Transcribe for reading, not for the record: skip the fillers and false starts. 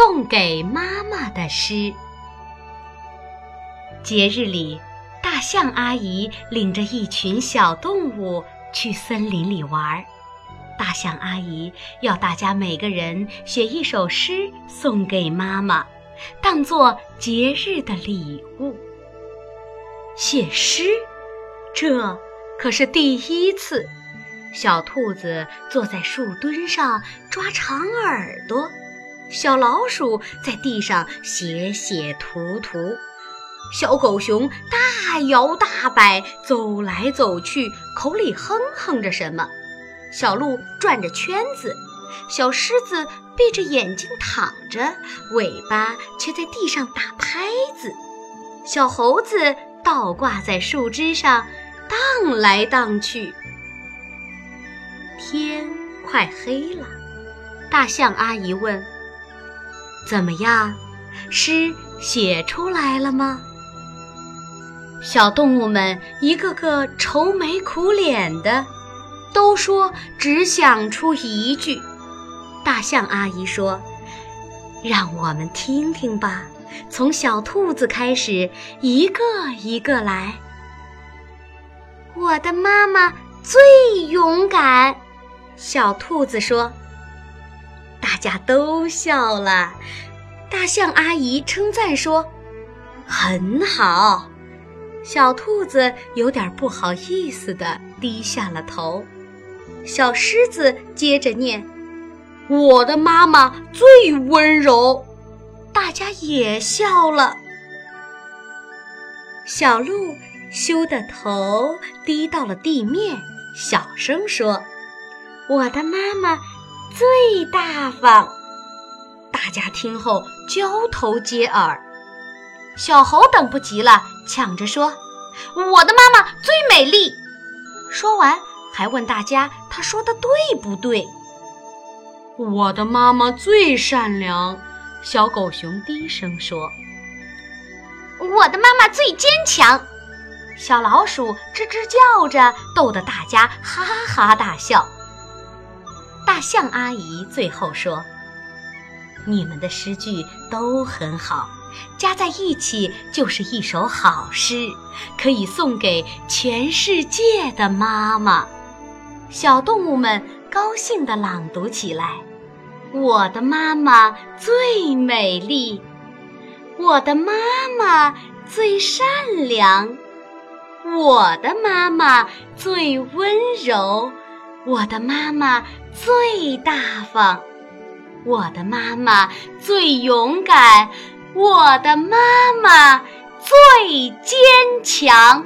送给妈妈的诗。节日里，大象阿姨领着一群小动物去森林里玩。大象阿姨要大家每个人写一首诗送给妈妈，当作节日的礼物。写诗，这可是第一次。小兔子坐在树墩上抓长耳朵，小老鼠在地上写写涂涂，小狗熊大摇大摆走来走去，口里哼哼着什么，小鹿转着圈子，小狮子闭着眼睛躺着，尾巴却在地上打拍子，小猴子倒挂在树枝上荡来荡去。天快黑了，大象阿姨问：“怎么样，诗写出来了吗？”小动物们一个个愁眉苦脸的，都说只想出一句。大象阿姨说：“让我们听听吧，从小兔子开始，一个一个来。”我的妈妈最勇敢，小兔子说。大家都笑了。大象阿姨称赞说：“很好。”小兔子有点不好意思地低下了头。小狮子接着念：“我的妈妈最温柔。”大家也笑了。小鹿羞得头低到了地面，小声说：“我的妈妈最大方。”大家听后交头接耳。小猴等不及了，抢着说：“我的妈妈最美丽。”说完还问大家他说的对不对。“我的妈妈最善良。”小狗熊低声说。“我的妈妈最坚强。”小老鼠吱吱叫着，逗得大家哈哈大笑。大象阿姨最后说：“你们的诗句都很好，加在一起就是一首好诗，可以送给全世界的妈妈。”小动物们高兴地朗读起来：“我的妈妈最美丽，我的妈妈最善良，我的妈妈最温柔，我的妈妈最大方，我的妈妈最勇敢，我的妈妈最坚强。”